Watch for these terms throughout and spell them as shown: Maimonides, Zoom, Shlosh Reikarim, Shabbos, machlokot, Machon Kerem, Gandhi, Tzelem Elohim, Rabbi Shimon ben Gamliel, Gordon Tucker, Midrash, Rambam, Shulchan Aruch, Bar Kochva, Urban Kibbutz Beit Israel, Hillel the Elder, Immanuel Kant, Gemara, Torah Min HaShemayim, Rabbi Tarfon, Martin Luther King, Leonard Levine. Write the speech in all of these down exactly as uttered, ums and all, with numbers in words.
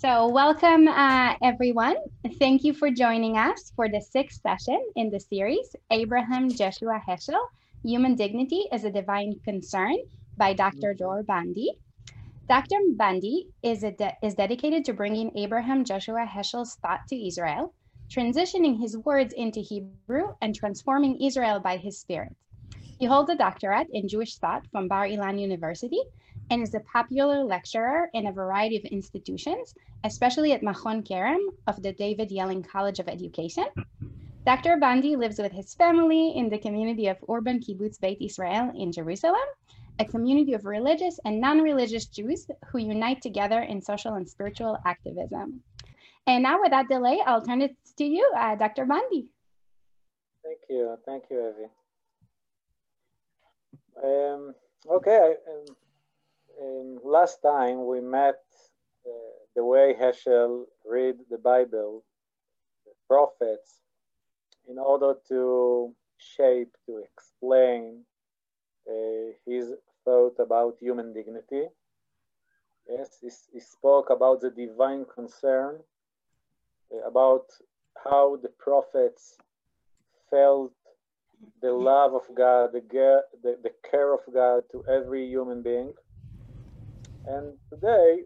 So welcome, uh, everyone. Thank you for joining us for the sixth session in the series, Abraham Joshua Heschel, Human Dignity as a Divine Concern by Doctor Dror Bondi. Doctor Bondi is, a de is dedicated to bringing Abraham Joshua Heschel's thought to Israel, transitioning his words into Hebrew and transforming Israel by his spirit. He holds a doctorate in Jewish thought from Bar Ilan University and is a popular lecturer in a variety of institutions, especially at Machon Kerem of the David Yellin College of Education. Doctor Bondi lives with his family in the community of Urban Kibbutz Beit Israel in Jerusalem, a community of religious and non-religious Jews who unite together in social and spiritual activism. And now, without delay, I'll turn it to you, uh, Doctor Bondi. Thank you, thank you, Evie. Um, okay. I, um... And last time we met uh, the way Heschel read the Bible, the prophets, in order to shape, to explain uh, his thought about human dignity. Yes, he, he spoke about the divine concern, uh, about how the prophets felt the love of God, the, the, the care of God to every human being. And today,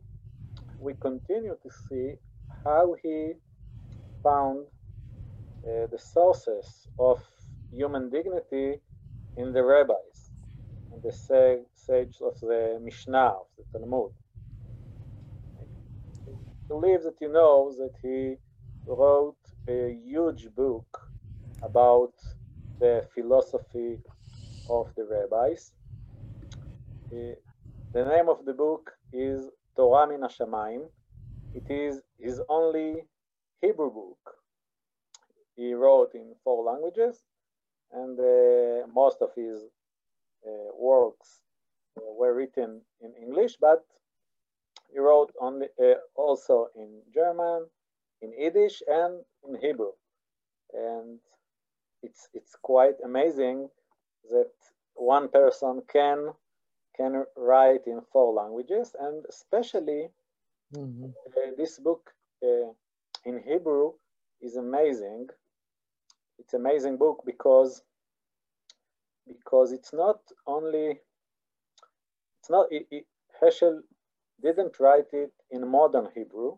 we continue to see how he found uh, the sources of human dignity in the rabbis, and the sage, sage of the Mishnah, of the Talmud. I believe that you know that he wrote a huge book about the philosophy of the rabbis. He, The name of the book is Torah Min HaShemayim. It is his only Hebrew book. He wrote in four languages, and uh, most of his uh, works uh, were written in English, but he wrote only, uh, also in German, in Yiddish, and in Hebrew. And it's, it's quite amazing that one person can can write in four languages, and especially mm-hmm. uh, this book uh, in Hebrew is amazing. It's an amazing book because because it's not only it's not it, it, Heschel didn't write it in modern Hebrew.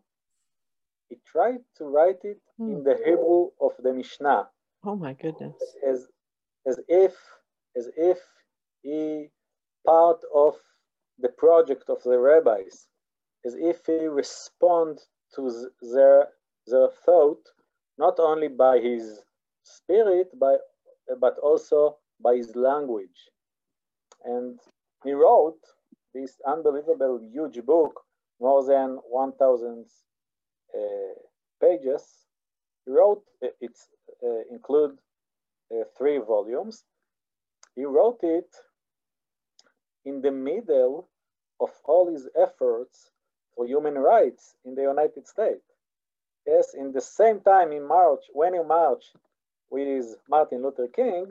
He tried to write it mm. in the Hebrew of the Mishnah. Oh my goodness! As as if as if he part of the project of the rabbis, as if he responds to their, their thought, not only by his spirit, by, but also by his language. And he wrote this unbelievable, huge book, more than one thousand uh, pages. He wrote, it uh, include uh, three volumes. He wrote it in the middle of all his efforts for human rights in the United States. Yes, in the same time in March, when he marched with Martin Luther King,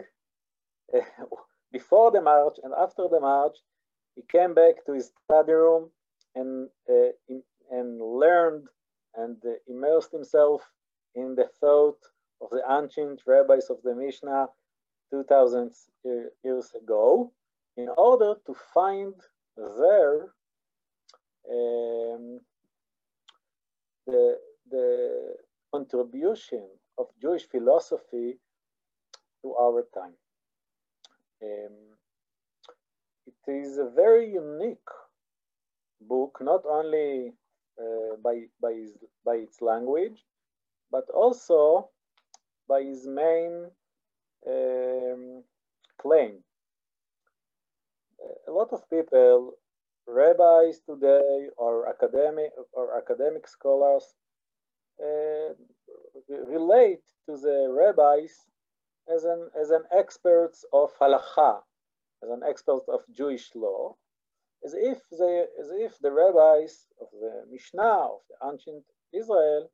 uh, before the march and after the march, he came back to his study room and, uh, in, and learned and uh, immersed himself in the thought of the ancient rabbis of the Mishnah two thousand years ago, in order to find their um, the, the contribution of Jewish philosophy to our time. Um, it is a very unique book, not only uh, by, by, his, by its language, but also by his main um, claim. A lot of people, rabbis today, or academic or academic scholars, uh, relate to the rabbis as an as an experts of halakha, as an expert of Jewish law, as if they as if the rabbis of the Mishnah of the ancient Israel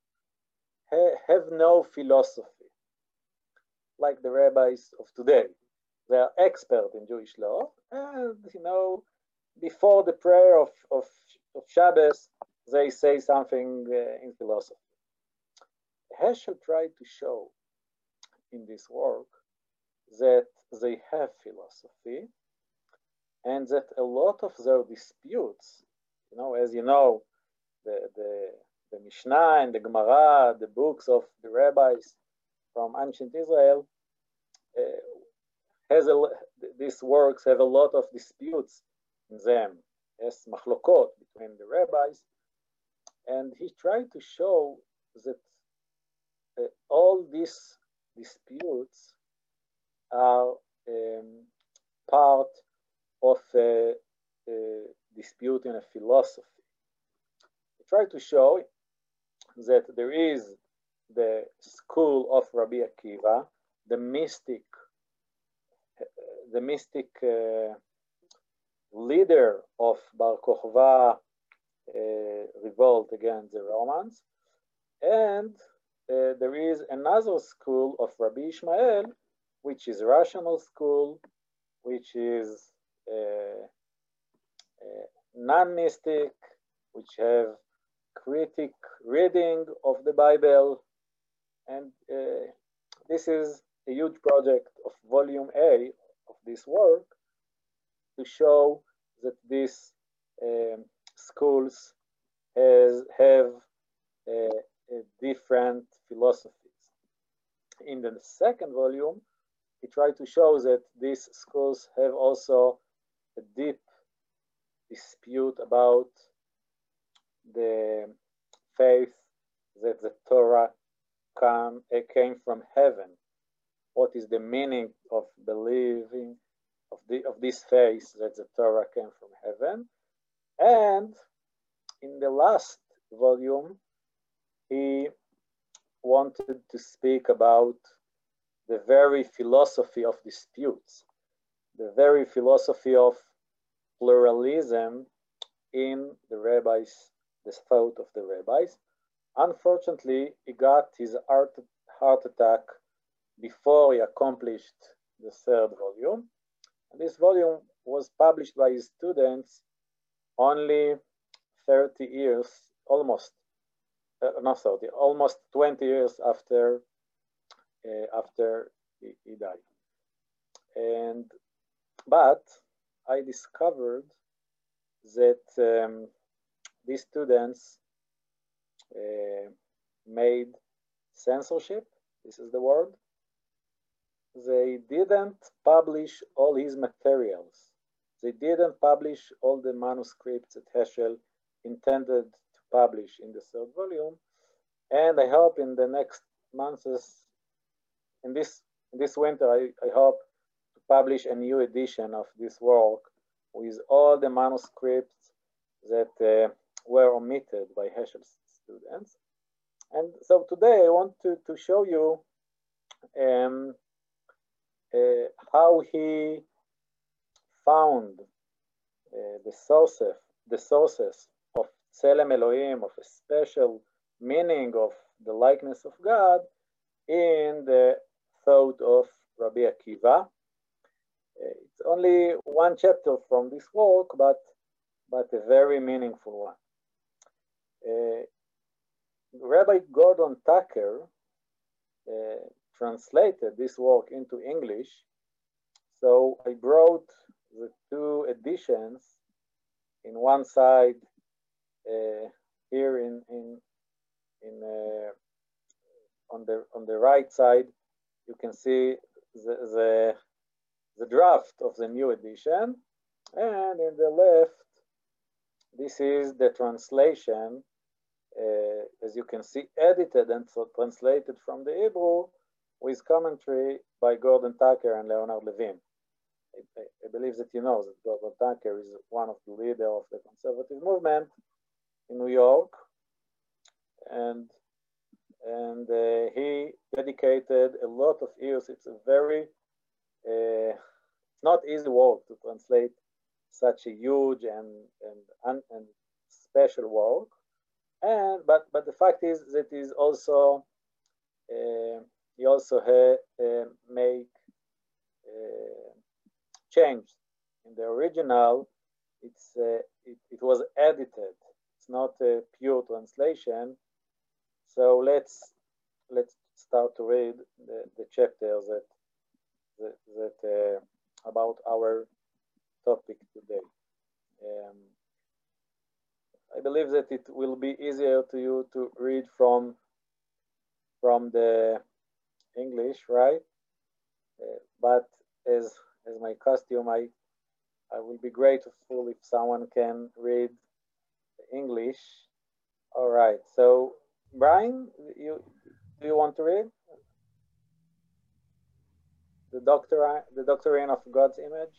ha have no philosophy, like the rabbis of today. They are expert in Jewish law, and you know, before the prayer of, of, of Shabbos, they say something uh, in philosophy. Heschel tried to show in this work that they have philosophy and that a lot of their disputes, you know, as you know, the, the, the Mishnah and the Gemara, the books of the rabbis from ancient Israel, uh, has a, these works have a lot of disputes in them, as machlokot between the rabbis. And he tried to show that uh, all these disputes are um, part of a, a dispute in a philosophy. He tried to show that there is the school of Rabbi Akiva, the mystic, the mystic uh, leader of Bar Kochva uh, revolt against the Romans, and uh, there is another school of Rabbi Ishmael, which is rational school, which is uh, uh, non-mystic, which have critic reading of the Bible. And uh, this is a huge project of volume A of this work, to show that these um, schools has, have uh, a different philosophies. In the second volume, he tried to show that these schools have also a deep dispute about the faith that the Torah come, came from heaven. What is the meaning of believing of, the, of this faith that the Torah came from heaven? And in the last volume, he wanted to speak about the very philosophy of disputes, the very philosophy of pluralism in the rabbis, the thought of the rabbis. Unfortunately, he got his heart, heart attack before he accomplished the third volume. And this volume was published by his students only thirty years, almost, uh, not thirty, almost twenty years after uh, after he, he died. And, but I discovered that um, these students uh, made censorship, this is the word. They didn't publish all his materials. They didn't publish all the manuscripts that Heschel intended to publish in the third volume. And I hope in the next months, in this, this winter, I, I hope to publish a new edition of this work with all the manuscripts that uh, were omitted by Heschel's students. And so today I want to, to show you um, Uh, how he found uh, the sources, the sources of Tzelem Elohim, of a special meaning of the likeness of God, in the thought of Rabbi Akiva. Uh, it's only one chapter from this work, but but a very meaningful one. Uh, Rabbi Gordon Tucker Uh, translated this work into English, so I brought the two editions, in one side uh, here in in in uh, on the on the right side you can see the, the the draft of the new edition, and in the left this is the translation, uh, as you can see, edited and so translated from the Hebrew, with commentary by Gordon Tucker and Leonard Levine. I, I believe that you know that Gordon Tucker is one of the leaders of the conservative movement in New York, and, and uh, he dedicated a lot of years. It's a very, uh, it's not easy work to translate such a huge and, and, and special work, and, but, but the fact is that it is also, uh, he also had, uh, make uh, change in the original. It's uh, it, it was edited. It's not a pure translation. So let's let's start to read the, the chapter that that, that uh, about our topic today. Um, I believe that it will be easier to you to read from from the English, right? Uh, but as as my custom, I I will be grateful if someone can read the English. All right. So Brian, you do you want to read the doctrine, the doctrine of God's image,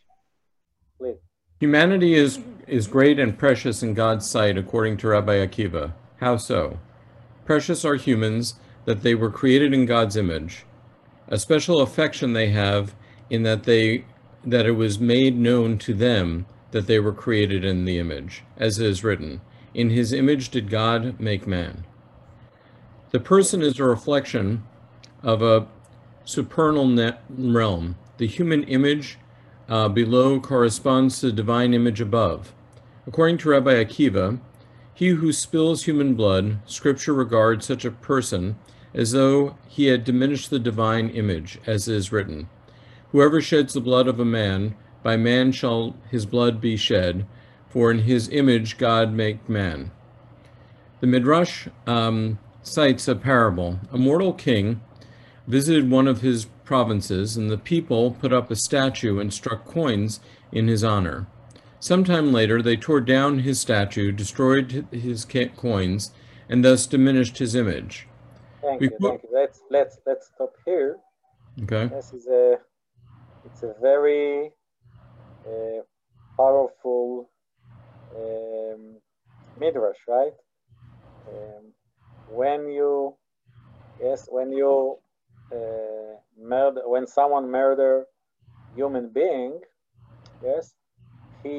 please? Humanity is, is great and precious in God's sight, according to Rabbi Akiva. How so? Precious are humans that they were created in God's image. A special affection they have in that they that it was made known to them that they were created in the image, as it is written, "In his image did God make man." The person is a reflection of a supernal realm. The human image Uh, below corresponds to the divine image above. According to Rabbi Akiva, he who spills human blood, Scripture regards such a person as though he had diminished the divine image, as is written, "Whoever sheds the blood of a man, by man shall his blood be shed, for in his image God made man." The Midrash um, cites a parable. A mortal king visited one of his provinces, and the people put up a statue and struck coins in his honor. Sometime later, they tore down his statue, destroyed his coins, and thus diminished his image. Thank we you. Put... Thank you. Let's let's let's stop here. Okay. This is a it's a very uh, powerful um, midrash, right? Um, when you yes, when you Uh, murder, when someone murder human being, yes, he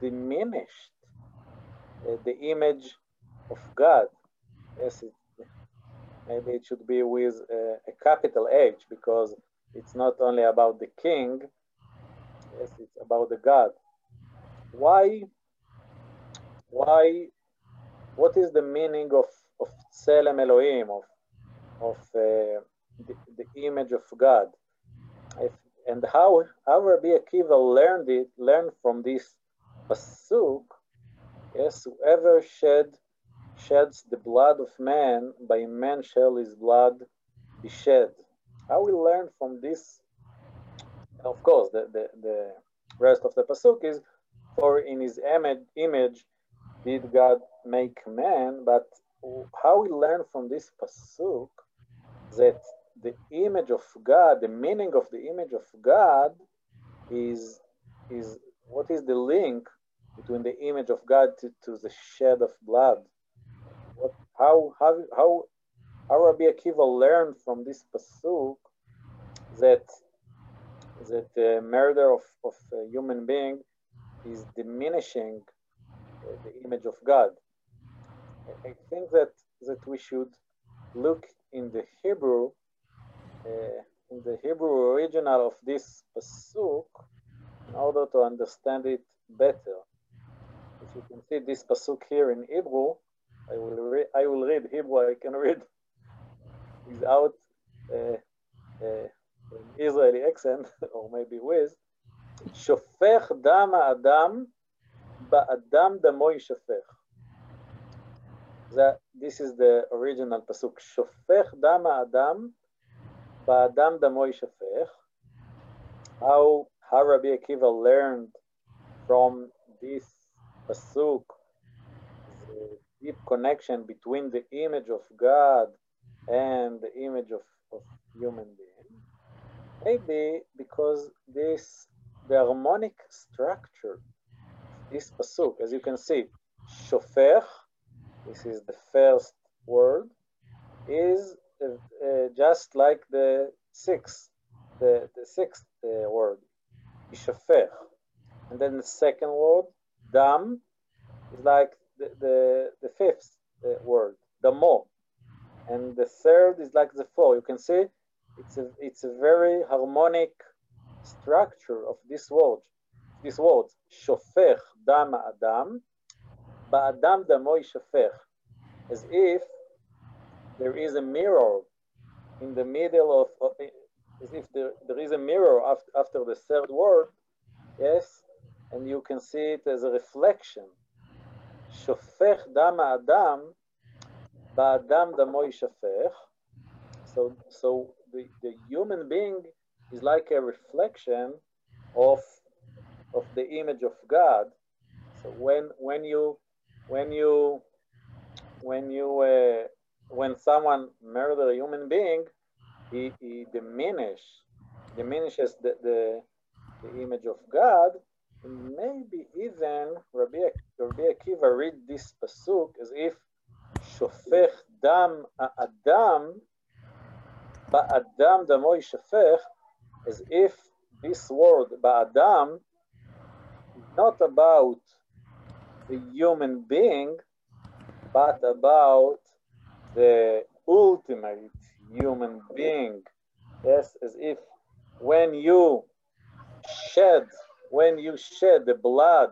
diminished uh, the image of God. Yes, it, maybe it should be with uh, a capital H, because it's not only about the king, yes, it's about the God. Why, why, what is the meaning of, of Tzelem Elohim, of, of uh, The, the image of God, if, and how how Rabbi Akiva learned it, learned from this pasuk. Yes, whoever shed sheds the blood of man, by man shall his blood be shed. How we learn from this? Of course, the the, the rest of the pasuk is, "For in his image, image did God make man." But how we learn from this pasuk that the image of God, the meaning of the image of God is, is what is the link between the image of God to, to the shed of blood? What, how, how, how, how Rabbi Akiva learned from this pasuk that, that the murder of, of a human being is diminishing the image of God? I think that, that we should look in the Hebrew, uh, in the Hebrew original of this pasuk, in order to understand it better. If you can see this pasuk here in Hebrew, I will read. I will read Hebrew. I can read without uh, uh, an Israeli accent, or maybe with. Shofech dam ha'adam, ba'adam damo yishofech. That this is the original pasuk. Shofech dam ha'adam, ba'adam damo yishofech. How how Rabbi Akiva learned from this pasuk the deep connection between the image of God and the image of, of human being. Maybe because this the harmonic structure of this pasuk, as you can see, shofech. This is the first word, is uh, uh, just like the sixth, the, the sixth uh, word, yishofech. And then the second word, dam, is like the, the, the fifth uh, word, damo. And the third is like the four. You can see it's a, it's a very harmonic structure of this word. This word, shofech dam ha'adam, Ba'adam damo yishafech, as if there is a mirror in the middle of, of as if there, there is a mirror after, after the third word, yes, and you can see it as a reflection. Shofech dama adam, ba'adam damo yishafech. So, so the, the human being is like a reflection of of the image of God. So when when you when you when you uh, when someone murders a human being, he, he diminish diminishes the, the the image of God. Maybe even Rabbi Rabbi Akiva read this pasuk as if shofech dam adam ba'adam damo yishafech, as if this word ba'adam is not about the human being, but about the ultimate human being. Yes, as if when you shed, when you shed the blood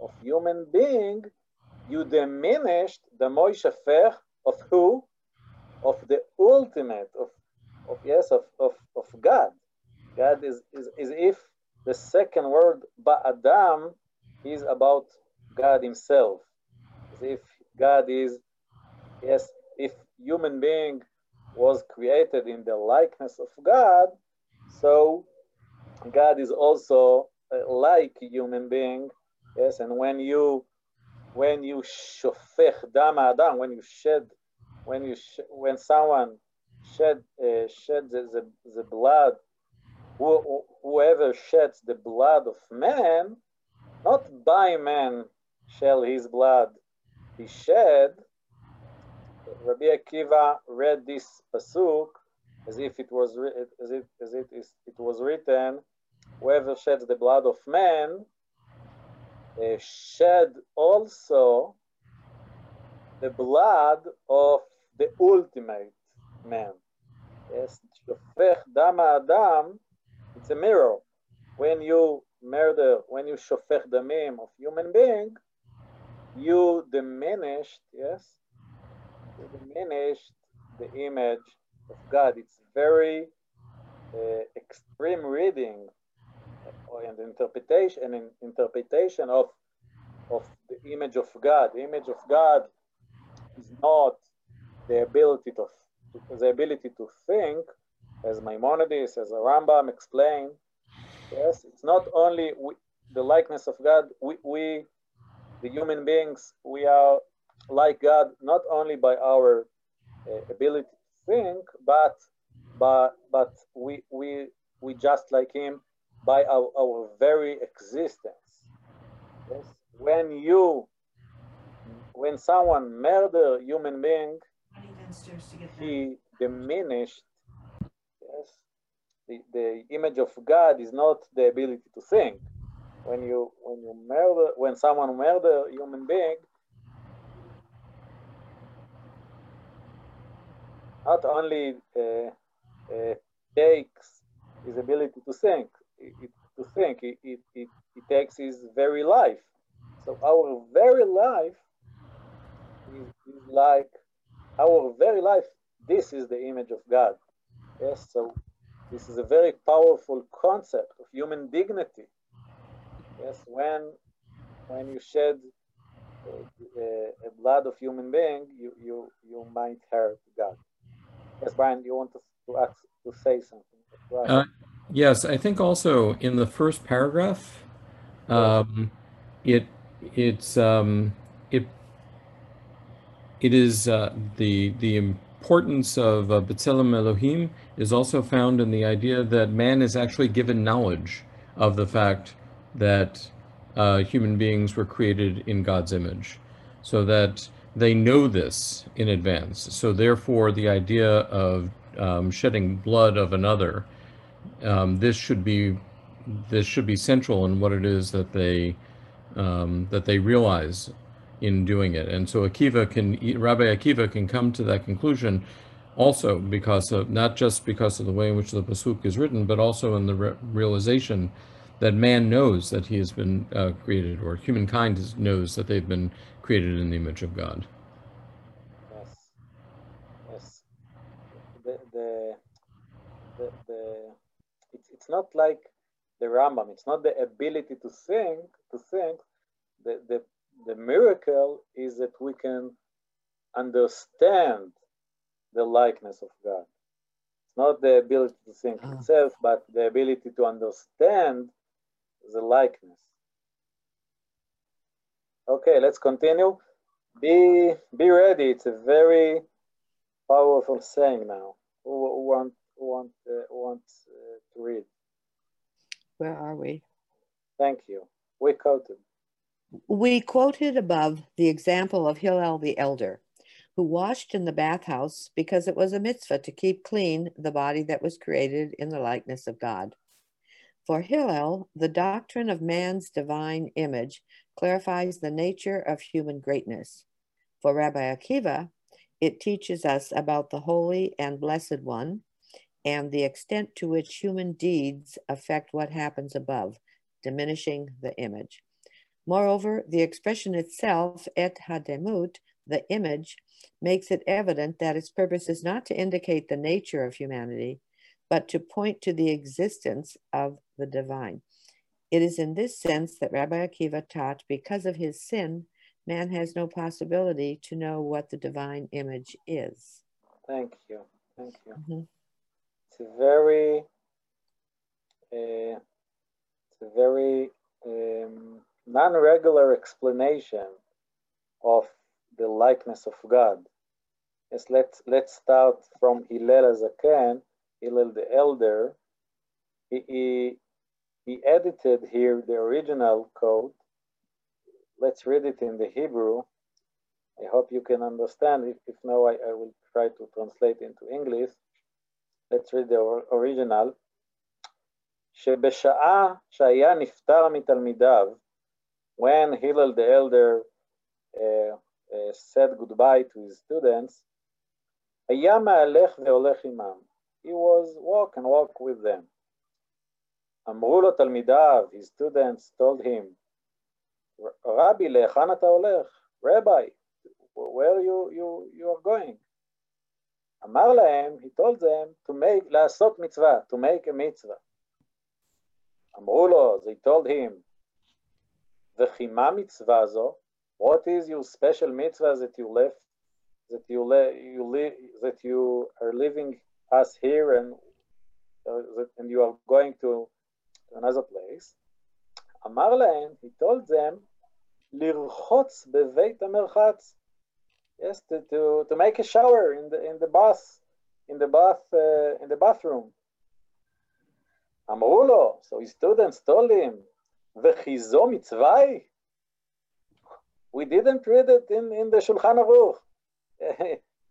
of human being, you diminished the damo yishafech of who? Of the ultimate, of, of yes, of, of, of God. God is, is, is if the second word, Ba'adam, is about God himself. As if God is, yes, if human being was created in the likeness of God, so God is also like a human being, yes, and when you, when you shofech dam Adam, when you shed, when you, sh when someone shed, uh, shed the, the, the blood, whoever sheds the blood of man, not by man shall his blood be shed. Rabbi Akiva read this pasuk as if it was as if as it is it was written, whoever sheds the blood of man uh, shed also the blood of the ultimate man. Yes, shofech dam adam. It's a mirror. When you murder, when you shofech damim of human being, you diminished, yes, you diminished the image of God. It's very uh, extreme reading and interpretation, and interpretation of of the image of God. The image of God is not the ability to the ability to think. As Maimonides, as a Rambam explained, yes, it's not only we, the likeness of God, we, we, the human beings, we are like God, not only by our uh, ability to think, but, but, but we, we, we just like him by our, our very existence. Yes? When you, when someone murder human being, he diminished. The, the image of God is not the ability to think. When you when you murder when someone murder a human being, not only uh, uh, takes his ability to think, it, it, to think it, it, it, it takes his very life. So our very life is, is like our very life. This is the image of God. Yes, so this is a very powerful concept of human dignity. Yes, when when you shed the blood of human being, you you you might hurt God. Yes, Brian, you want to to, ask, to say something? To uh, yes, I think also in the first paragraph, um, it it's um, it it is uh, the the. The importance of uh, Tzelem Elohim is also found in the idea that man is actually given knowledge of the fact that uh, human beings were created in God's image, so that they know this in advance. So therefore, the idea of um, shedding blood of another, um, this should be this should be central in what it is that they um, that they realize in doing it. And so Akiva can, Rabbi Akiva can come to that conclusion also because of, not just because of the way in which the Pasuk is written, but also in the re realization that man knows that he has been uh, created, or humankind is, knows that they've been created in the image of God. Yes, yes. The, the, the, the, it's, it's not like the Rambam, it's not the ability to think, to think. The, the, the miracle is that we can understand the likeness of God. It's not the ability to think oh. itself, but the ability to understand the likeness. Okay, let's continue. Be, be ready. It's a very powerful saying now. Who, who want, who want, uh, want uh, to read? Where are we? Thank you. We quoted. We quoted above the example of Hillel the Elder, who washed in the bathhouse because it was a mitzvah to keep clean the body that was created in the likeness of God. For Hillel, the doctrine of man's divine image clarifies the nature of human greatness. For Rabbi Akiva, it teaches us about the Holy and Blessed One and the extent to which human deeds affect what happens above, diminishing the image. Moreover, the expression itself, et hademut, the image, makes it evident that its purpose is not to indicate the nature of humanity, but to point to the existence of the divine. It is in this sense that Rabbi Akiva taught, because of his sin, man has no possibility to know what the divine image is. Thank you. Thank you. Mm-hmm. It's a very, uh, it's a very um, non-regular explanation of the likeness of God. Yes, let's, let's start from Hillel as I can, Hillel the Elder. He, he, he edited here the original code. Let's read it in the Hebrew. I hope you can understand. If, if no, I, I will try to translate into English. Let's read the or, original. Shebesha'a shaya niftar mitalmidav, when Hillel the Elder uh, Uh, said goodbye to his students, he was walk and walk with them. His students told him, Rabbi, Rabbi, where you you you are going? He told them to make la'asot mitzvah, to make a mitzvah. They told him, v'chima mitzvah zo, what is your special mitzvah that you left, that you le you live, that you are leaving us here and uh, that, and you are going to another place? Amar lahem, he told them, lirchotz beveit hamerchatz, yes, to, to to make a shower in the in the bath, in the bath uh, in the bathroom. Amru lo, so his students told him, v'chizo mitzvai. We didn't read it in, in the Shulchan Aruch,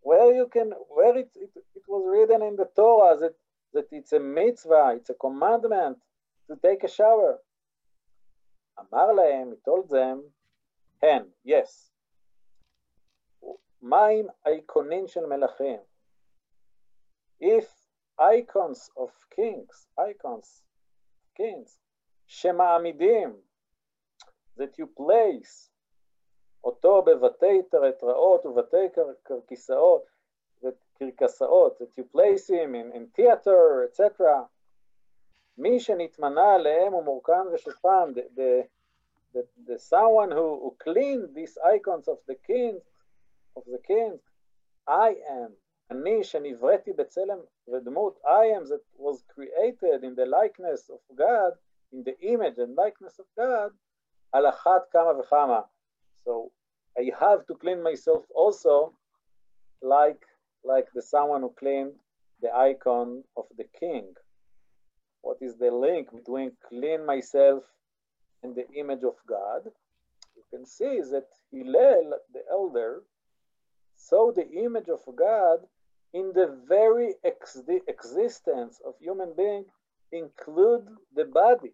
where you can where it, it it was written in the Torah that that it's a mitzvah, it's a commandment to take a shower. Amar lahem, he told them, hen, yes. Maim ikonin shel melachim. If icons of kings, icons, kings, shema'amidim, that you place. That you place him in, in theater, et cetera. The, the, the, the someone who, who cleaned these icons of the king, of the king, I am, I am that was created in the likeness of God, in the image and likeness of God, al achat kama v'chama. So I have to clean myself also, like like the someone who cleaned the icon of the king. What is the link between clean myself and the image of God? You can see that Hillel the Elder saw the image of God in the very ex the existence of human being, include the body.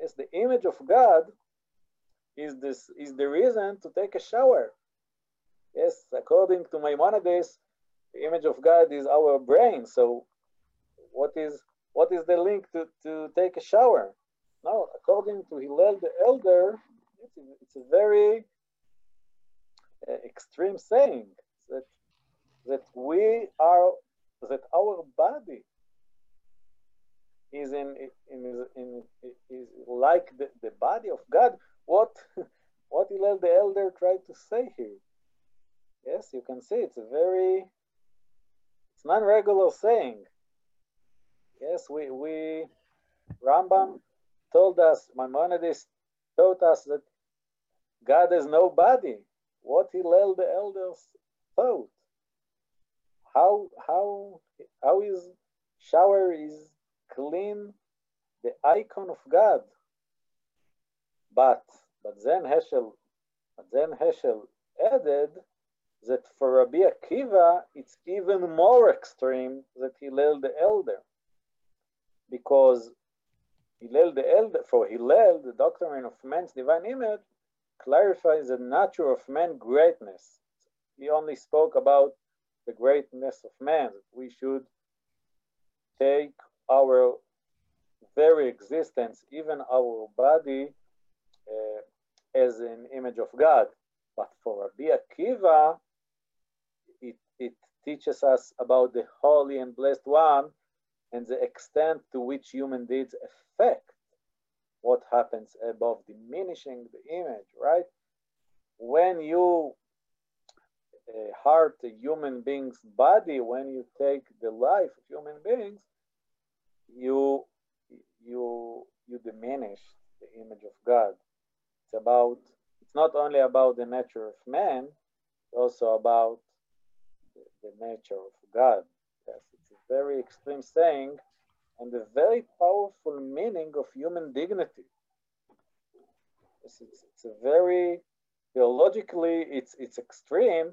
Yes, the image of God is this is the reason to take a shower. Yes, according to Maimonides, the image of God is our brain. So what is what is the link to, to take a shower? Now, according to Hillel the Elder, it's a very uh, extreme saying that that we are that our body is in in, in, in is like the, the body of God. What what Hillel the Elder tried to say here? Yes, you can see it's a very it's non-regular saying. Yes, we we Rambam told us, Maimonides taught us that God has no body. What Hillel the Elder thought? How how how is shower is clean, the icon of God? But but then Heschel but then Heschel added that for Rabbi Akiva it's even more extreme that Hillel the Elder, because Hillel the Elder, for Hillel, the doctrine of man's divine image clarifies the nature of man's greatness. He only spoke about the greatness of man. We should take our very existence, even our body, uh, as an image of God. But for Rabbi Akiva, it, it teaches us about the Holy and Blessed One and the extent to which human deeds affect what happens above, diminishing the image, right? When you uh, hurt a human being's body, when you take the life of human beings, you, you, you diminish the image of God. It's about, it's not only about the nature of man, it's also about the, the nature of God. Yes, it's a very extreme saying and a very powerful meaning of human dignity. It's, it's, it's a very, theologically, it's, it's extreme,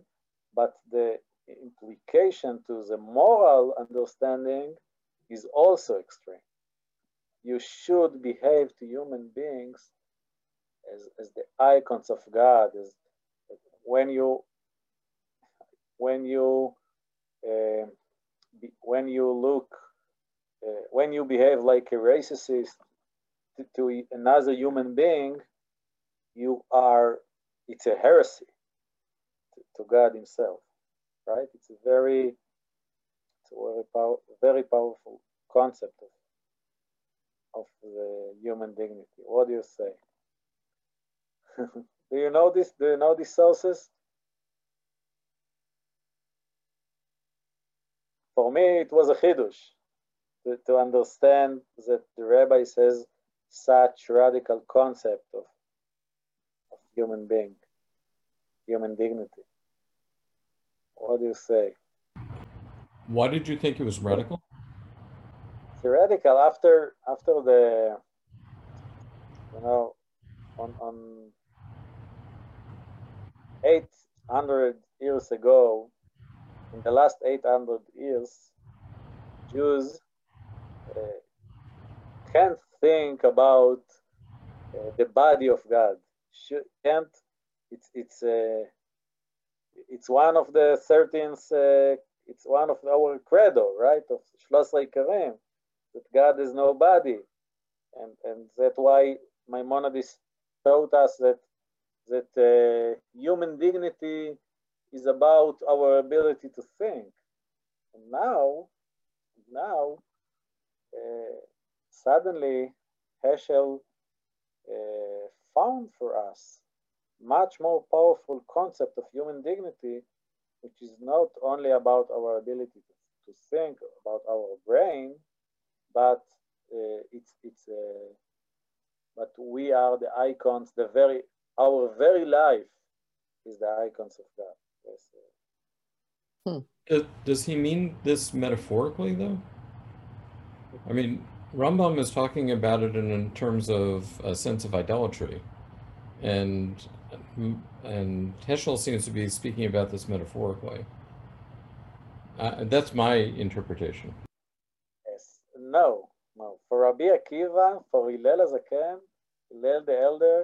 but the implication to the moral understanding is also extreme. You should behave to human beings as, as the icons of God. As, as when you, when you, uh, when you look, uh, when you behave like a racist to, to another human being, you are, it's a heresy to, to God himself, right? It's a very, it's a very, power, very powerful concept of, of the human dignity. What do you say? Do you know this? Do you know these sources? For me, it was a chidush to, to understand that the rabbi says such radical concept of, of human being, human dignity. What do you say? Why did you think it was radical? It's radical after after the, you know, on on eight hundred years ago. In the last eight hundred years, Jews uh, can't think about uh, the body of God. Should, can't, it's it's uh, it's one of the thirteenth. Uh, it's one of our credo, right? Of Shlosh Reikarim, that God is no body, and and that's why Maimonides taught us that that uh, human dignity is about our ability to think. And now, now, uh, suddenly, Heschel uh, found for us much more powerful concept of human dignity, which is not only about our ability to, to think, about our brain, but uh, it's it's uh, but we are the icons. The very our very life is the icons of God. Hmm. Does, does he mean this metaphorically, though? I mean, Rambam is talking about it in, in terms of a sense of idolatry, and and Heschel seems to be speaking about this metaphorically. Uh, that's my interpretation. Yes. No, no. For Rabbi Akiva, for Hillel HaZaken, Hillel the Elder,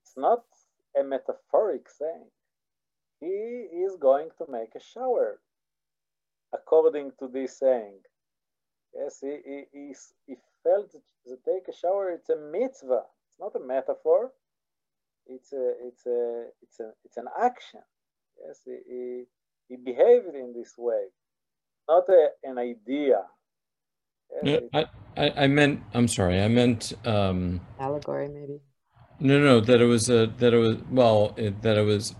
it's not a metaphoric saying. He is going to make a shower, according to this saying. Yes, he, he, he, he felt that take a shower, it's a mitzvah. It's not a metaphor. It's a, it's a, it's a, it's an action. Yes, he, he, he behaved in this way, not a, an idea. Yes, no, I, I, I meant. I'm sorry. I meant um, allegory, maybe. No, no, that it was a that it was well it, that it was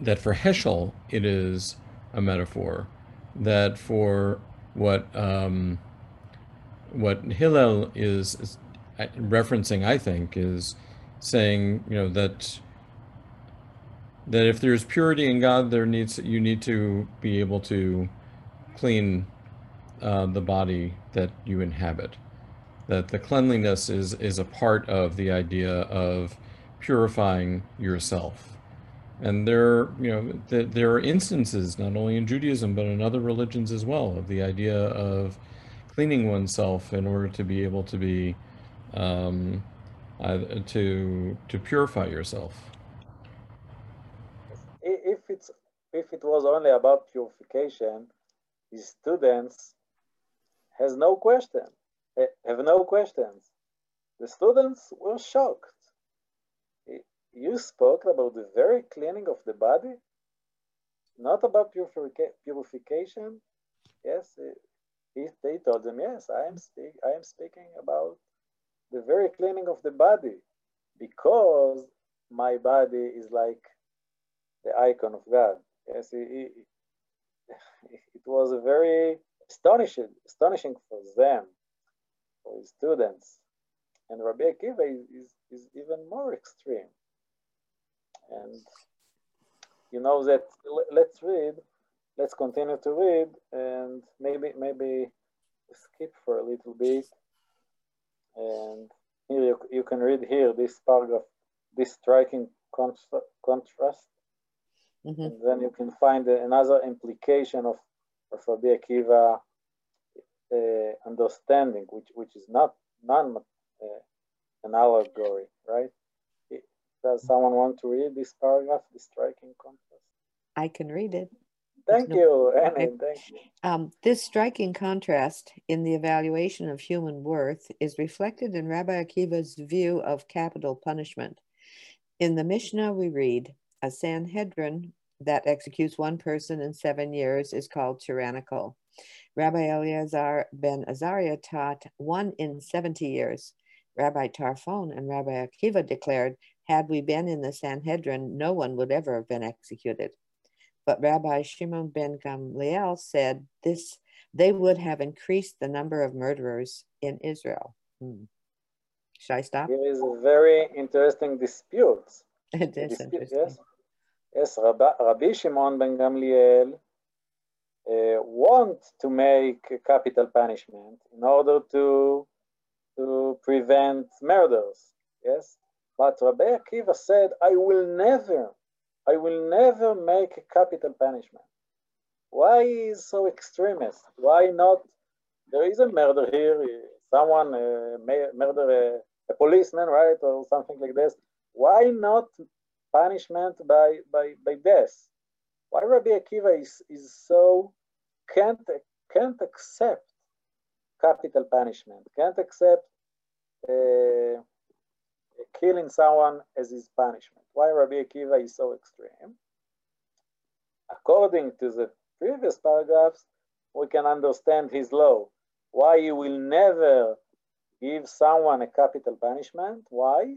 that for Heschel it is a metaphor. That for what um, what Hillel is, is referencing, I think, is saying, you know, that that if there's purity in God, there needs you need to be able to clean uh, the body that you inhabit. That the cleanliness is is a part of the idea of purifying yourself. And there, you know, th- there are instances not only in Judaism but in other religions as well of the idea of cleaning oneself in order to be able to be um, uh, to to purify yourself. If it's if it was only about purification, the students has no question, have no questions. The students were shocked. You spoke about the very cleaning of the body, not about purifica- purification. Yes, it, they told them, yes, I am, spe- I am speaking about the very cleaning of the body because my body is like the icon of God. Yes, it, it, it was a very astonishing, astonishing for them, for his students. And Rabbi Akiva is, is, is even more extreme. And you know that, let's read, let's continue to read, and maybe maybe skip for a little bit. And here you, you can read here this paragraph, this striking contra- contrast. Mm-hmm. And then you can find another implication of, of Rabbi Akiva uh, understanding, which, which is not non, uh, an allegory, right? Does someone want to read this paragraph, the striking contrast? I can read it. Thank no, you, Annie, I, thank you. Um, this striking contrast in the evaluation of human worth is reflected in Rabbi Akiva's view of capital punishment. In the Mishnah we read, a Sanhedrin that executes one person in seven years is called tyrannical. Rabbi Eliezer ben Azariah taught one in seventy years. Rabbi Tarfon and Rabbi Akiva declared, had we been in the Sanhedrin, no one would ever have been executed. But Rabbi Shimon ben Gamliel said this, they would have increased the number of murderers in Israel. Hmm. Should I stop? It is a very interesting dispute. It is dispute, interesting. Yes, yes Rabbi, Rabbi Shimon ben Gamliel uh, want to make capital punishment in order to, to prevent murders, yes? But Rabbi Akiva said, I will never, I will never make a capital punishment. Why is so extremist? Why not? There is a murder here. Someone uh, may murder a, a policeman, right? Or something like this. Why not punishment by, by, by death? Why Rabbi Akiva is, is so, can't, can't accept capital punishment, can't accept uh, killing someone as his punishment. Why Rabbi Akiva is so extreme? According to the previous paragraphs, we can understand his law. Why he will never give someone a capital punishment? Why?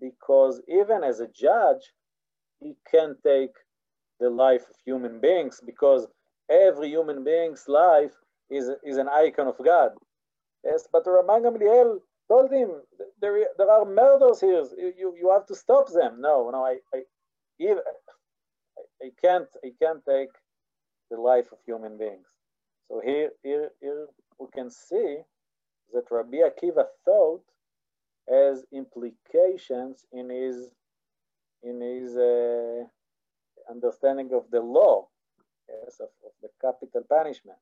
Because even as a judge, he can take the life of human beings because every human being's life is, is an icon of God. Yes, but Rabbi Gamliel told him, there, there are murders here, you, you have to stop them. No, no, I I, even, I can't I can't take the life of human beings. So here, here, here we can see that Rabbi Akiva thought has implications in his, in his uh, understanding of the law, yes, of, of the capital punishment.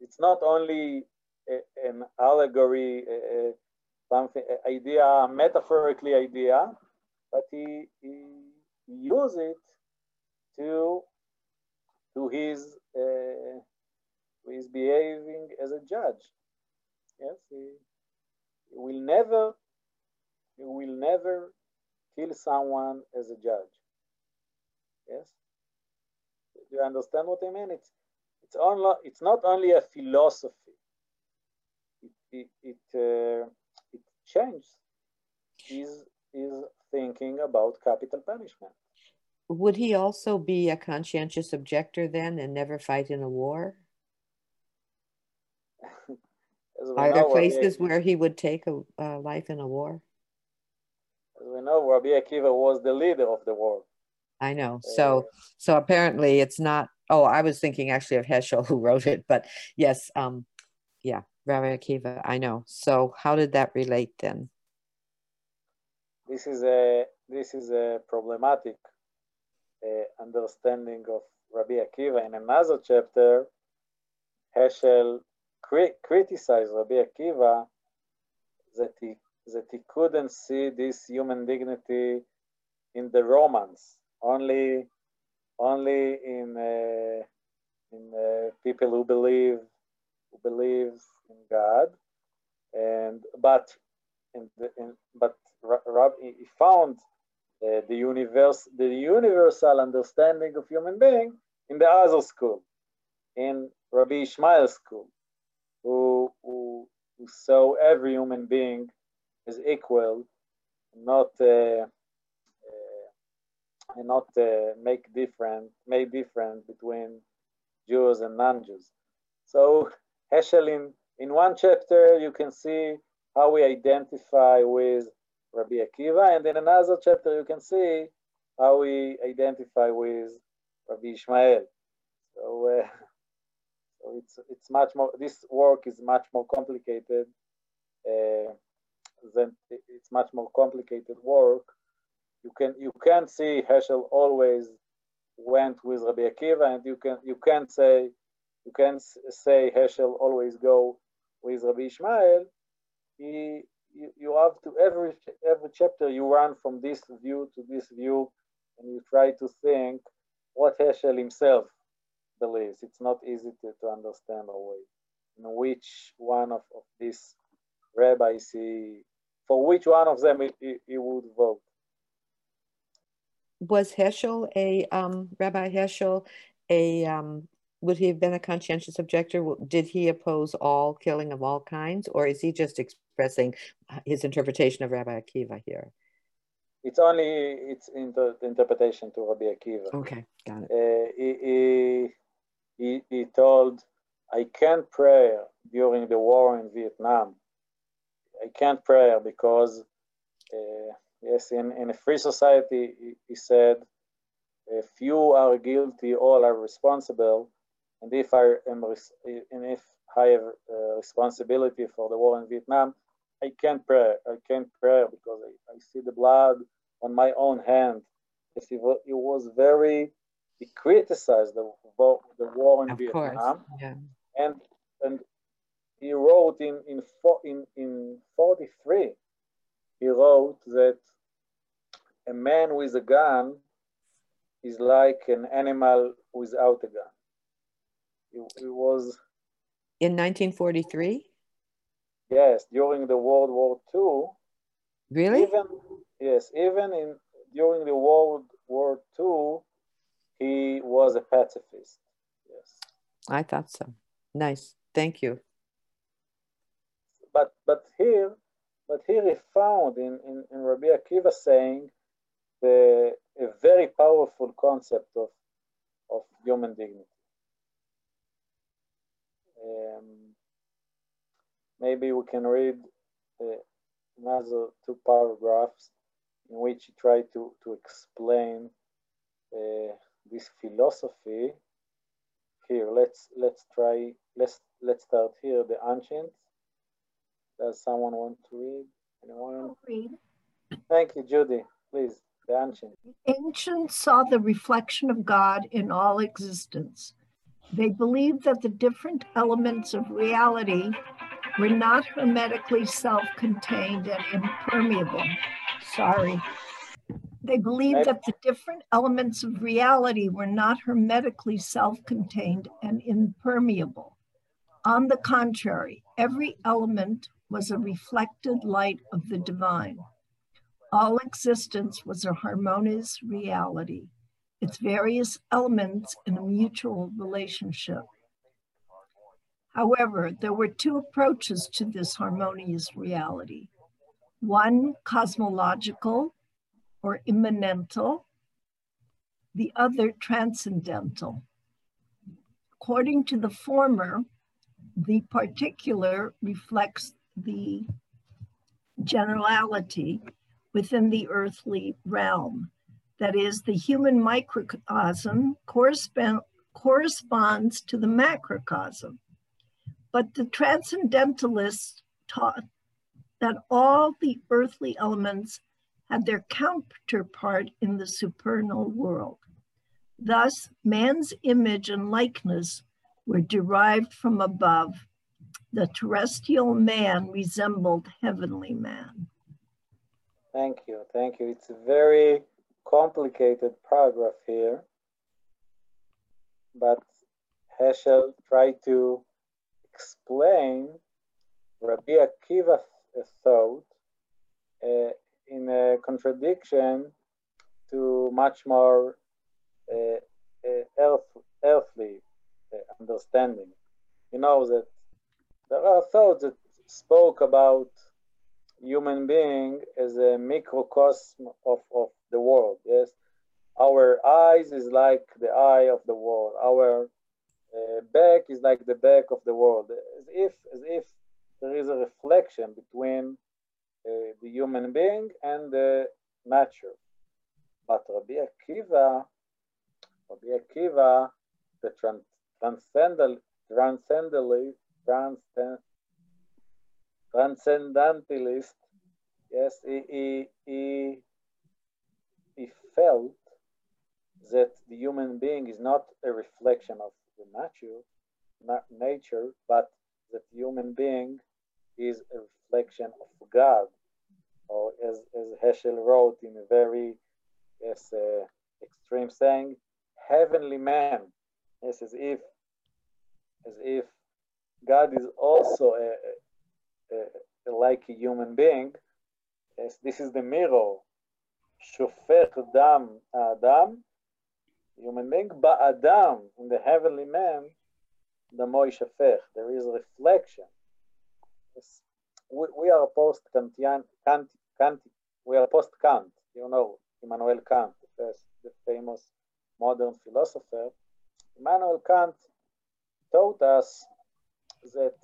It's not only an allegory, uh, something, idea, metaphorically idea, but he, he used it to to his uh, who is behaving as a judge. Yes, he, he will never, he will never kill someone as a judge. Yes, do you understand what I mean? It's it's only it's not only a philosophy. It it it, uh, it changes his his thinking about capital punishment. Would he also be a conscientious objector then, and never fight in a war? Are there places where he would take a uh, life in a war? As we know, Rabbi Akiva was the leader of the war. I know. So, uh, so apparently, it's not. Oh, I was thinking actually of Heschel, who wrote it. But yes, um, yeah, Rabbi Akiva. I know. So, how did that relate then? This is a this is a problematic Uh, understanding of Rabbi Akiva. In another chapter, Heschel cri criticized Rabbi Akiva that he, that he couldn't see this human dignity in the Romans, only, only in, uh, in uh, people who believe, who believe in God. And, but, in the, in, but Rabbi, he found Uh, the universe, the universal understanding of human being in the other school, in Rabbi Ishmael school, who, who, who saw every human being as equal, not uh, uh, not uh, make different, made different between Jews and non-Jews. So Heschel, in, in one chapter, you can see how we identify with Rabbi Akiva, and in another chapter you can see how we identify with Rabbi Ishmael. So, uh, so it's it's much more. This work is much more complicated. Uh, than it's much more complicated work. You can you can see Heschel always went with Rabbi Akiva, and you can you can say you can say Heschel always go with Rabbi Ishmael. He You, you have to, every every chapter you run from this view to this view, and you try to think what Heschel himself believes. It's not easy to, to understand always in which one of, of these rabbis he, for which one of them he, he, he would vote. Was Heschel a, um, Rabbi Heschel, a, um, would he have been a conscientious objector? Did he oppose all killing of all kinds, or is he just expressing his interpretation of Rabbi Akiva here? It's only its inter interpretation to Rabbi Akiva. Okay, got it. Uh, he, he, he told, I can't pray during the war in Vietnam. I can't pray because, uh, yes, in, in a free society, he, he said, if you are guilty, all are responsible. And if I am, and if I have uh, responsibility for the war in Vietnam, I can't pray. I can't pray because I, I see the blood on my own hand. It was very, he criticized the, the war in of Vietnam, course. Yeah. and and he wrote in in in in forty-three. He wrote that a man with a gun is like an animal without a gun. It, it was in nineteen forty-three. Yes, during the World War Two. Really? Even yes, even in during the World War Two, he was a pacifist. Yes, I thought so. Nice, thank you. But but here, but here he found in in, in Rabbi Akiva saying the a very powerful concept of of human dignity. Um, maybe we can read uh, another two paragraphs in which he tried to, to explain uh, this philosophy. Here, let's let's try let's let's start here. The ancients. Does someone want to read? Anyone? I'll read. Thank you, Judy. Please, the ancients. The ancients saw the reflection of God in all existence. They believed that the different elements of reality were not hermetically self-contained and impermeable. Sorry. They believed that the different elements of reality were not hermetically self-contained and impermeable. On the contrary, every element was a reflected light of the divine. All existence was a harmonious reality, its various elements in a mutual relationship. However, there were two approaches to this harmonious reality. One cosmological or immanental, the other transcendental. According to the former, the particular reflects the generality within the earthly realm. That is, the human microcosm correspond, corresponds to the macrocosm. But the transcendentalists taught that all the earthly elements had their counterpart in the supernal world. Thus, man's image and likeness were derived from above. The terrestrial man resembled heavenly man. Thank you, thank you. It's a very complicated paragraph here, but Heschel tried to explain Rabbi Akiva's thought uh, in a contradiction to much more uh, earth, earthly understanding. You know that there are thoughts that spoke about human being as a microcosm of, of the world. Yes, our eyes is like the eye of the world. Our Uh, back is like the back of the world, as if as if there is a reflection between uh, the human being and the nature. But Rabbi Akiva, Rabbi Akiva, the trans transcendental, transcendently, transcend, transcendentalist, yes, he, he he he felt that the human being is not a reflection of nature, not nature, but that human being is a reflection of God, or as, as Heschel wrote in a very yes, uh, extreme saying, heavenly man. Yes, as if, as if God is also a, a, a, like a human being. Yes, this is the mirror. Shofech dam adam. Human being, ba'adam, in the heavenly man, the moishafech, there is reflection. Yes. We, we are post-Kantian, Kant, Kant, we are post-Kant, you know, Immanuel Kant, the, the famous modern philosopher. Immanuel Kant taught us that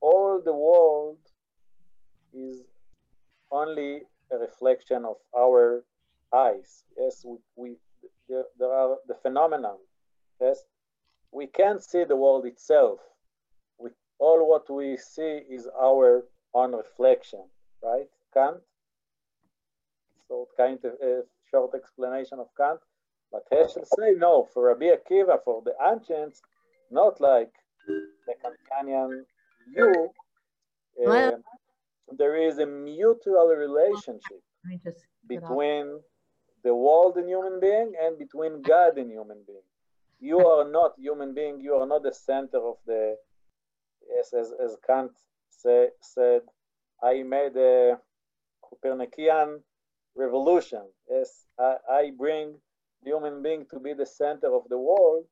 all the world is only a reflection of our eyes. Yes, we, we There, there are the phenomena. Yes, we can't see the world itself. We, all what we see is our own reflection, right? Kant. So kind of a short explanation of Kant. But Heschel say no. For Rabbi Akiva, for the ancients, not like the Kantian you. Uh, there is a mutual relationship between the world and human being, and between God and human being. You are not human being, you are not the center of the, yes, as, as Kant say, said, I made a Copernican revolution. Yes, I, I bring the human being to be the center of the world.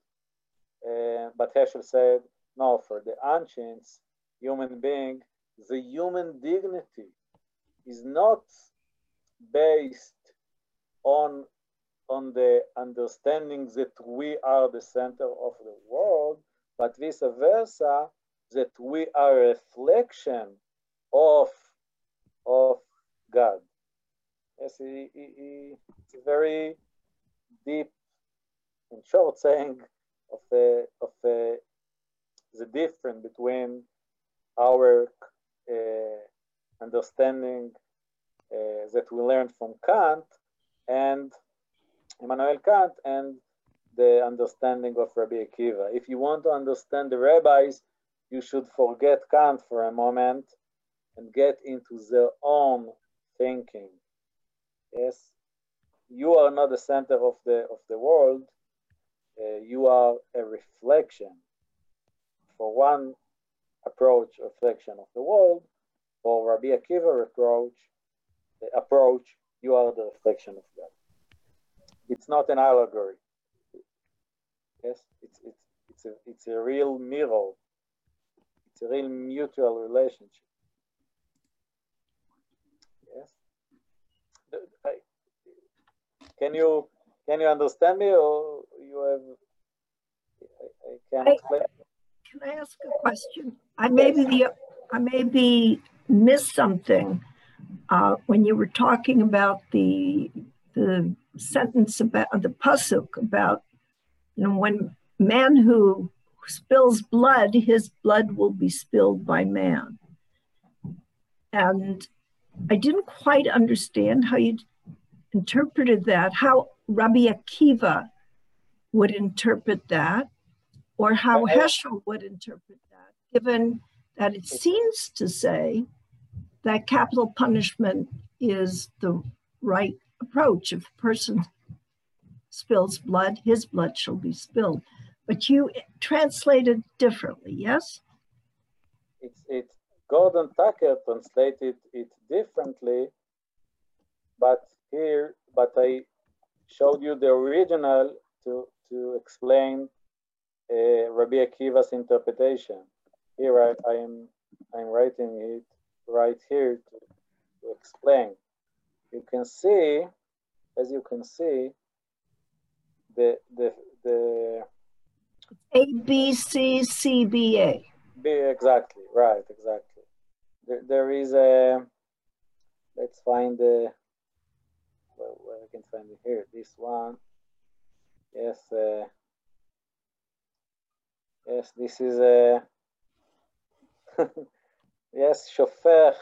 Uh, but Heschel said, no, for the ancients, human being, the human dignity is not based on on the understanding that we are the center of the world, but vice versa, that we are a reflection of of God. Yes, he, he, he, it's a very deep and short saying of the of the, the difference between our uh, understanding uh, that we learned from Kant and Immanuel Kant and the understanding of Rabbi Akiva. If you want to understand the rabbis, you should forget Kant for a moment and get into their own thinking. Yes, you are not the center of the of the world. Uh, you are a reflection for one approach or section of the world, or Rabbi Akiva approach, the approach, you are the reflection of God. It's not an allegory. Yes, it's it's it's a it's a real mirror. It's a real mutual relationship. Yes. Can you can you understand me, or you have? I, I can explain. Can I ask a question? I may be I may be missed something uh, when you were talking about the the sentence about the pasuk about. You know, when man who spills blood, his blood will be spilled by man. And I didn't quite understand how you interpreted that, how Rabbi Akiva would interpret that, or how Heschel would interpret that, given that it seems to say that capital punishment is the right approach. If a person spills blood, his blood shall be spilled. But you translated differently, yes? It's, it's Gordon Tucker translated it differently, but here, but I showed you the original to, to explain uh, Rabbi Akiva's interpretation. Here I, I am I'm writing it right here to, to explain. You can see, as you can see, The, the, the A, B, C, C, B, A. B, exactly, right, exactly. There, there is a, let's find the, well, I can find it here, this one. Yes, uh, yes, this is a, yes, shofech,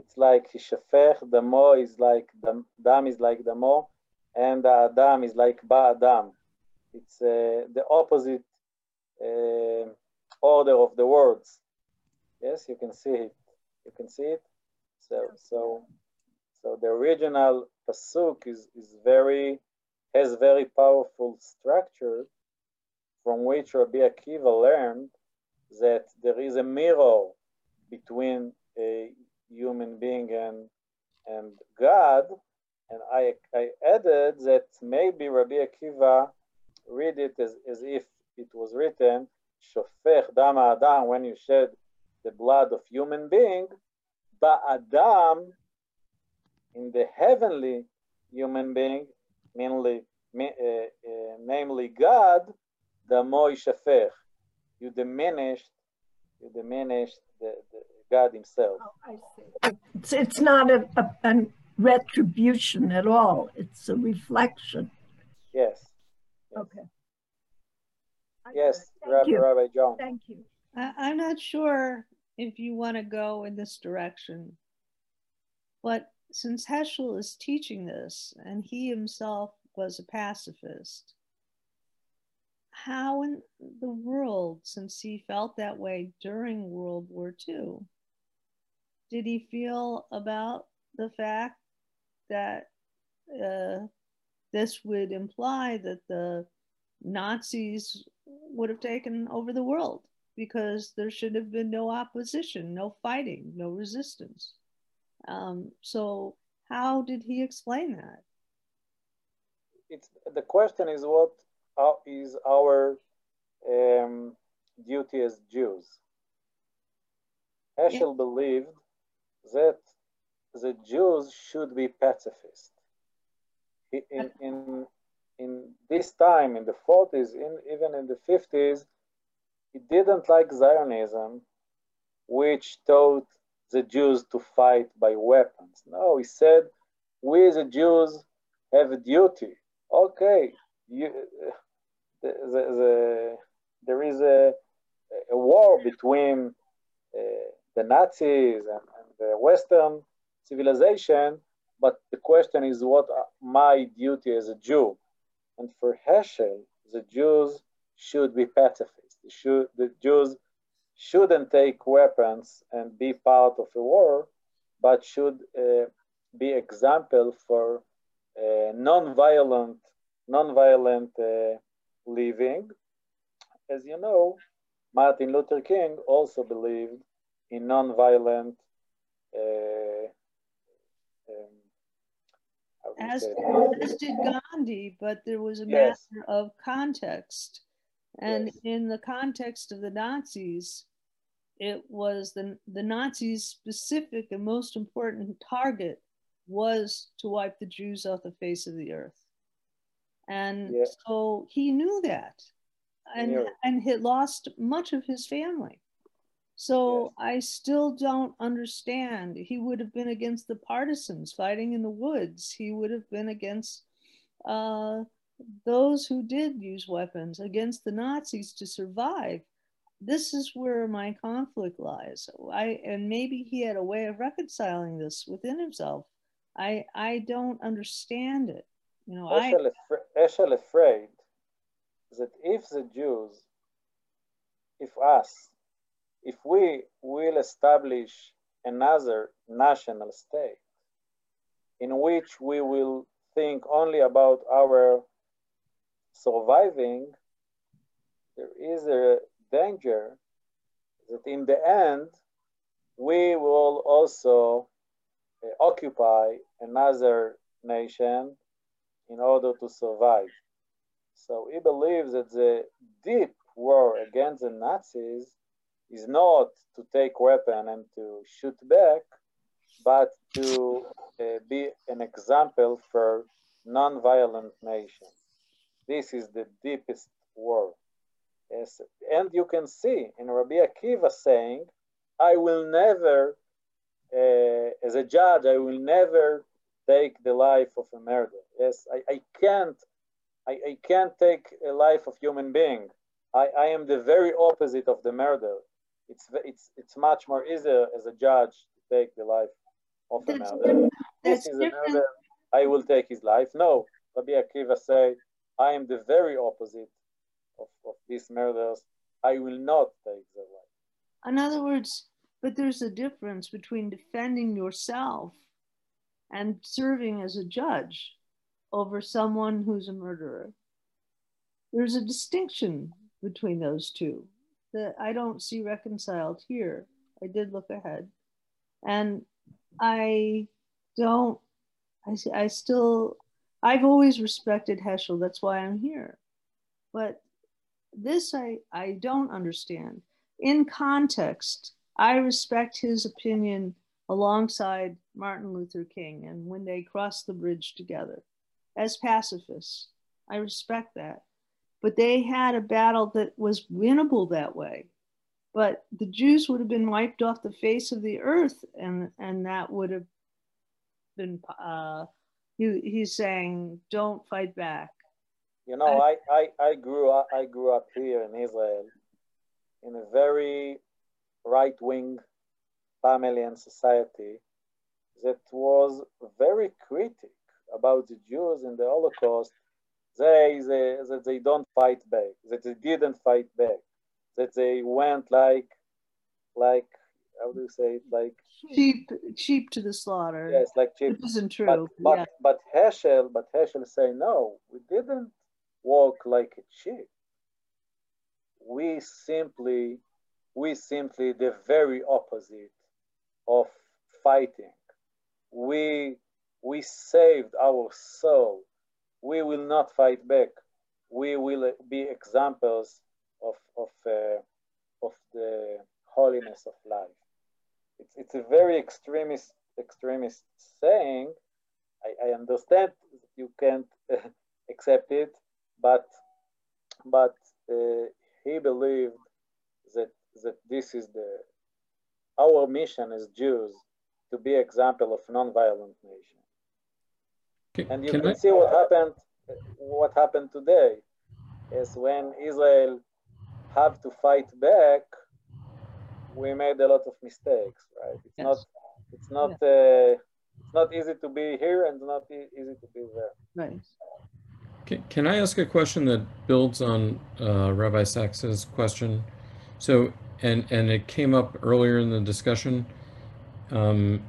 it's like shofech, damo is like, dam is like damo. And uh, Adam is like Ba-Adam. It's uh, the opposite uh, order of the words. Yes, you can see it. You can see it. So, so, so the original pasuk is is very has very powerful structure, from which Rabbi Akiva learned that there is a mirror between a human being and and God. And I, I added that maybe Rabbi Akiva read it as, as if it was written, Shofech Dam Adam, when you shed the blood of human being, Ba'adam, in the heavenly human being, mainly, uh, uh, namely God, Damoy Shofech. You diminished, you diminished the, the God himself. Oh, I see. It's, it's not a... a an... retribution at all. It's a reflection. Yes. yes. Okay. Yes, Rabbi, Rabbi John. Thank you. I, I'm not sure if you want to go in this direction, but since Heschel is teaching this and he himself was a pacifist, how in the world, since he felt that way during World War Two, did he feel about the fact that uh, this would imply that the Nazis would have taken over the world, because there should have been no opposition, no fighting, no resistance. Um, so how did he explain that? It's, the question is what how is our um, duty as Jews? Heschel yeah. believed that the Jews should be pacifists. In, in, in this time, in the forties, in, even in the fifties, he didn't like Zionism, which taught the Jews to fight by weapons. No, he said, we the Jews have a duty. Okay, you, the, the, the, there is a, a war between uh, the Nazis and, and the Western civilization, but the question is what my duty as a Jew. And for Heschel, the Jews should be pacifists. They should, the Jews shouldn't take weapons and be part of a war, but should uh, be example for uh, non-violent, non-violent uh, living. As you know, Martin Luther King also believed in nonviolent uh, um, As, as did Gandhi, but there was a yes. matter of context. And yes. in the context of the Nazis, it was the, the Nazis' specific and most important target was to wipe the Jews off the face of the earth. And yes. so he knew that and, he knew and he lost much of his family. So yes. I still don't understand. He would have been against the partisans fighting in the woods. He would have been against uh, those who did use weapons, against the Nazis to survive. This is where my conflict lies. I, and maybe he had a way of reconciling this within himself. I, I don't understand it. You know, Heschel I, Heschel afraid that if the Jews, if us, if we will establish another national state in which we will think only about our surviving, there is a danger that in the end, we will also uh, occupy another nation in order to survive. So he believes that the deep war against the Nazis is not to take weapon and to shoot back, but to uh, be an example for non-violent nations. This is the deepest war. Yes. And you can see in Rabbi Akiva saying, I will never, uh, as a judge, I will never take the life of a murderer. Yes, I, I can't, I, I can't take a life of human being. I, I am the very opposite of the murderer. It's, it's, it's much more easier as a judge to take the life of a murderer. This is a murderer, I will take his life. No, Rabbi Akiva say, I am the very opposite of, of these murderers. I will not take their life. In other words, but there's a difference between defending yourself and serving as a judge over someone who's a murderer. There's a distinction between those two that I don't see reconciled here. I did look ahead, and I don't, I, I still, I've always respected Heschel, that's why I'm here. But this I, I don't understand. In context, I respect his opinion alongside Martin Luther King and when they crossed the bridge together. As pacifists, I respect that. But they had a battle that was winnable that way. But the Jews would have been wiped off the face of the earth, and, and that would have been, uh, he, he's saying, don't fight back. You know, I, I, I, grew up, I grew up here in Israel in a very right-wing family and society that was very critical about the Jews in the Holocaust. They, they, that they don't fight back, that they didn't fight back, that they went like, like how do you say it, like sheep, sheep to the slaughter. Yes, like sheep. It isn't true. But, yeah. but, but Heschel, but Heschel say no, we didn't walk like a sheep. We simply, we simply the very opposite of fighting. We, we saved our soul. We will not fight back. We will be examples of, of, uh, of the holiness of life. It's, it's a very extremist, extremist saying. I, I understand you can't uh, accept it, but, but uh, he believed that, that this is the, our mission as Jews to be example of nonviolent nation. Can, and you can, can I... see what happened, what happened today is when Israel have to fight back, we made a lot of mistakes, right? It's yes. not, it's not, yeah. uh, it's not easy to be here and not e easy to be there. Right. Can, can I ask a question that builds on uh, Rabbi Sachs's question? So, and, and it came up earlier in the discussion. Um,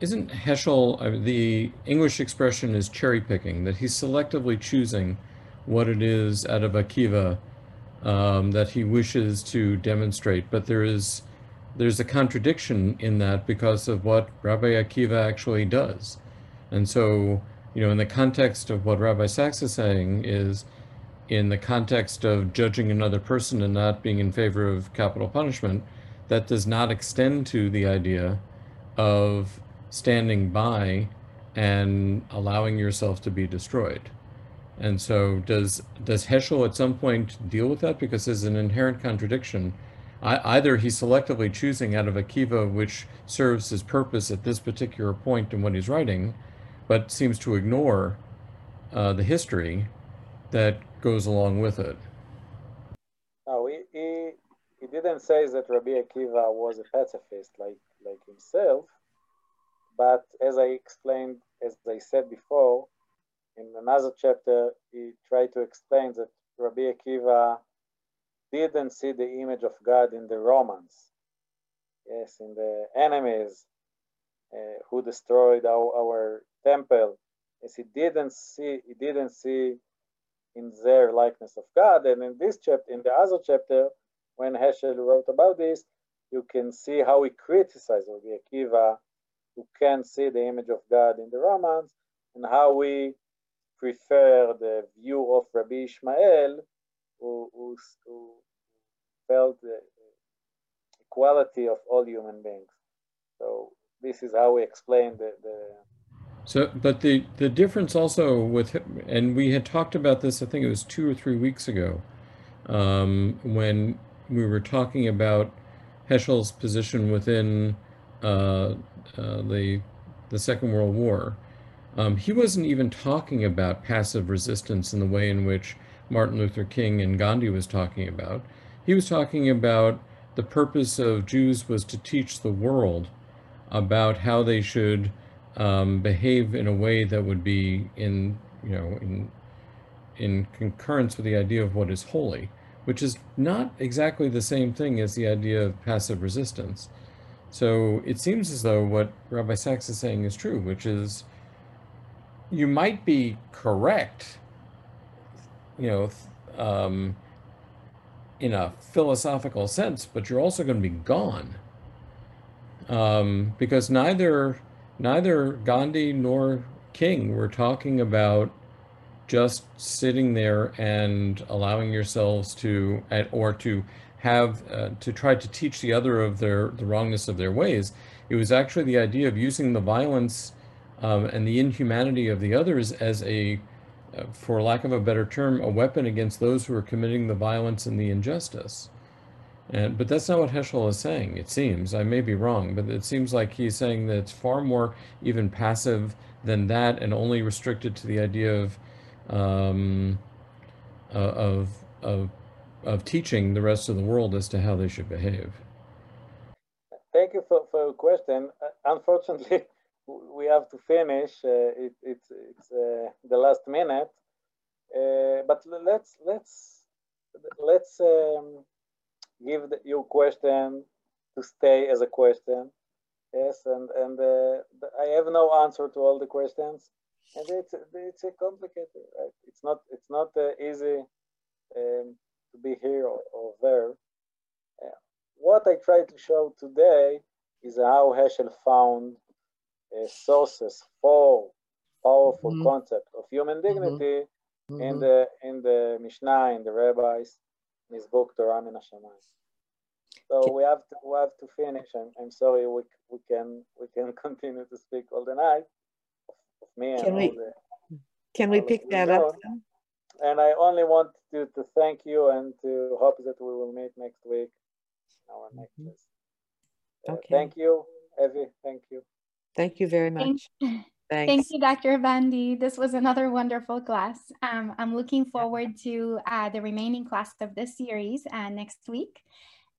Isn't Heschel, I mean, the English expression is cherry picking, that he's selectively choosing what it is out of Akiva um, that he wishes to demonstrate. But there is there's a contradiction in that because of what Rabbi Akiva actually does. And so, you know, in the context of what Rabbi Sachs is saying is in the context of judging another person and not being in favor of capital punishment, that does not extend to the idea of standing by and allowing yourself to be destroyed. And so does does Heschel at some point deal with that? Because there's an inherent contradiction. I, either he's selectively choosing out of Akiva, which serves his purpose at this particular point in what he's writing, but seems to ignore uh, the history that goes along with it. No, he, he, he didn't say that Rabbi Akiva was a pacifist like, like himself, but as I explained, as I said before, in another chapter, he tried to explain that Rabbi Akiva didn't see the image of God in the Romans, yes, in the enemies uh, who destroyed our, our temple. Yes, he didn't see, he didn't see in their likeness of God. And in this chapter, in the other chapter, when Heschel wrote about this, you can see how he criticized Rabbi Akiva, who can see the image of God in the Romans, and how we prefer the view of Rabbi Ishmael, who, who, who felt the equality of all human beings. So this is how we explain the, the So, but the, the difference also with, and we had talked about this, I think it was two or three weeks ago, um, when we were talking about Heschel's position within uh, uh, the, the Second World War. Um, he wasn't even talking about passive resistance in the way in which Martin Luther King and Gandhi was talking about. He was talking about the purpose of Jews was to teach the world about how they should Um, behave in a way that would be in, you know, in, in concurrence with the idea of what is holy, which is not exactly the same thing as the idea of passive resistance. So it seems as though what Rabbi Sachs is saying is true, which is you might be correct, you know, um, in a philosophical sense, but you're also going to be gone um, because neither Neither Gandhi nor King were talking about just sitting there and allowing yourselves to, or to have, uh, to try to teach the other of their, the wrongness of their ways. It was actually the idea of using the violence um, and the inhumanity of the others as a, uh, for lack of a better term, a weapon against those who are committing the violence and the injustice. And, but that's not what Heschel is saying, it seems. I may be wrong, but it seems like he's saying that it's far more even passive than that and only restricted to the idea of, um, uh, of, of, of teaching the rest of the world as to how they should behave. Thank you for, for your question. Uh, unfortunately, we have to finish. Uh, it, it, it's uh, the last minute. Uh, but let's, let's, let's, um, give the, your question to stay as a question, yes, and and uh, I have no answer to all the questions, and it's it's a complicated, right? It's not it's not uh, easy um, to be here or, or there. Uh, what I tried to show today is how Heschel found uh, sources for powerful mm-hmm. concept of human dignity mm-hmm. in the in the Mishnah, in the rabbis, his book Torah Min HaShemayim. So we have to we have to finish. I'm, I'm sorry we we can we can continue to speak all the night. Of me and can we the, can we pick that up? Then? And I only want to to thank you and to hope that we will meet next week. Our next mm-hmm. uh, okay. Thank you, Evie. Thank you. Thank you very much. Thank Thanks. Thank you, Doctor Bondi. This was another wonderful class. Um, I'm looking forward to uh, the remaining class of this series uh, next week.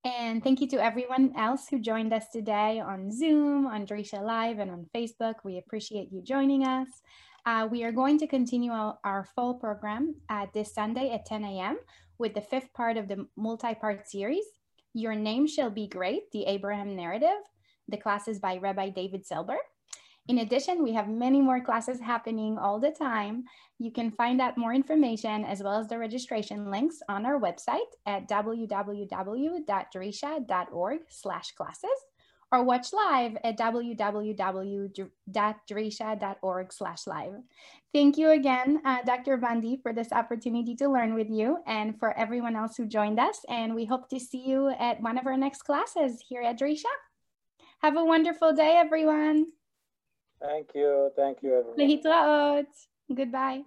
And thank you to everyone else who joined us today on Zoom, on Drisha Live, and on Facebook. We appreciate you joining us. Uh, we are going to continue our, our full program uh, this Sunday at ten A M with the fifth part of the multi-part series, Your Name Shall Be Great, the Abraham Narrative. The class is by Rabbi David Silber. In addition, we have many more classes happening all the time. You can find out more information as well as the registration links on our website at w w w dot drisha dot org slash classes or watch live at w w w dot drisha dot org slash live. Thank you again, uh, Doctor Bondi, for this opportunity to learn with you and for everyone else who joined us. And we hope to see you at one of our next classes here at Drisha. Have a wonderful day, everyone. Thank you. Thank you, everyone. Lehitraot. Goodbye.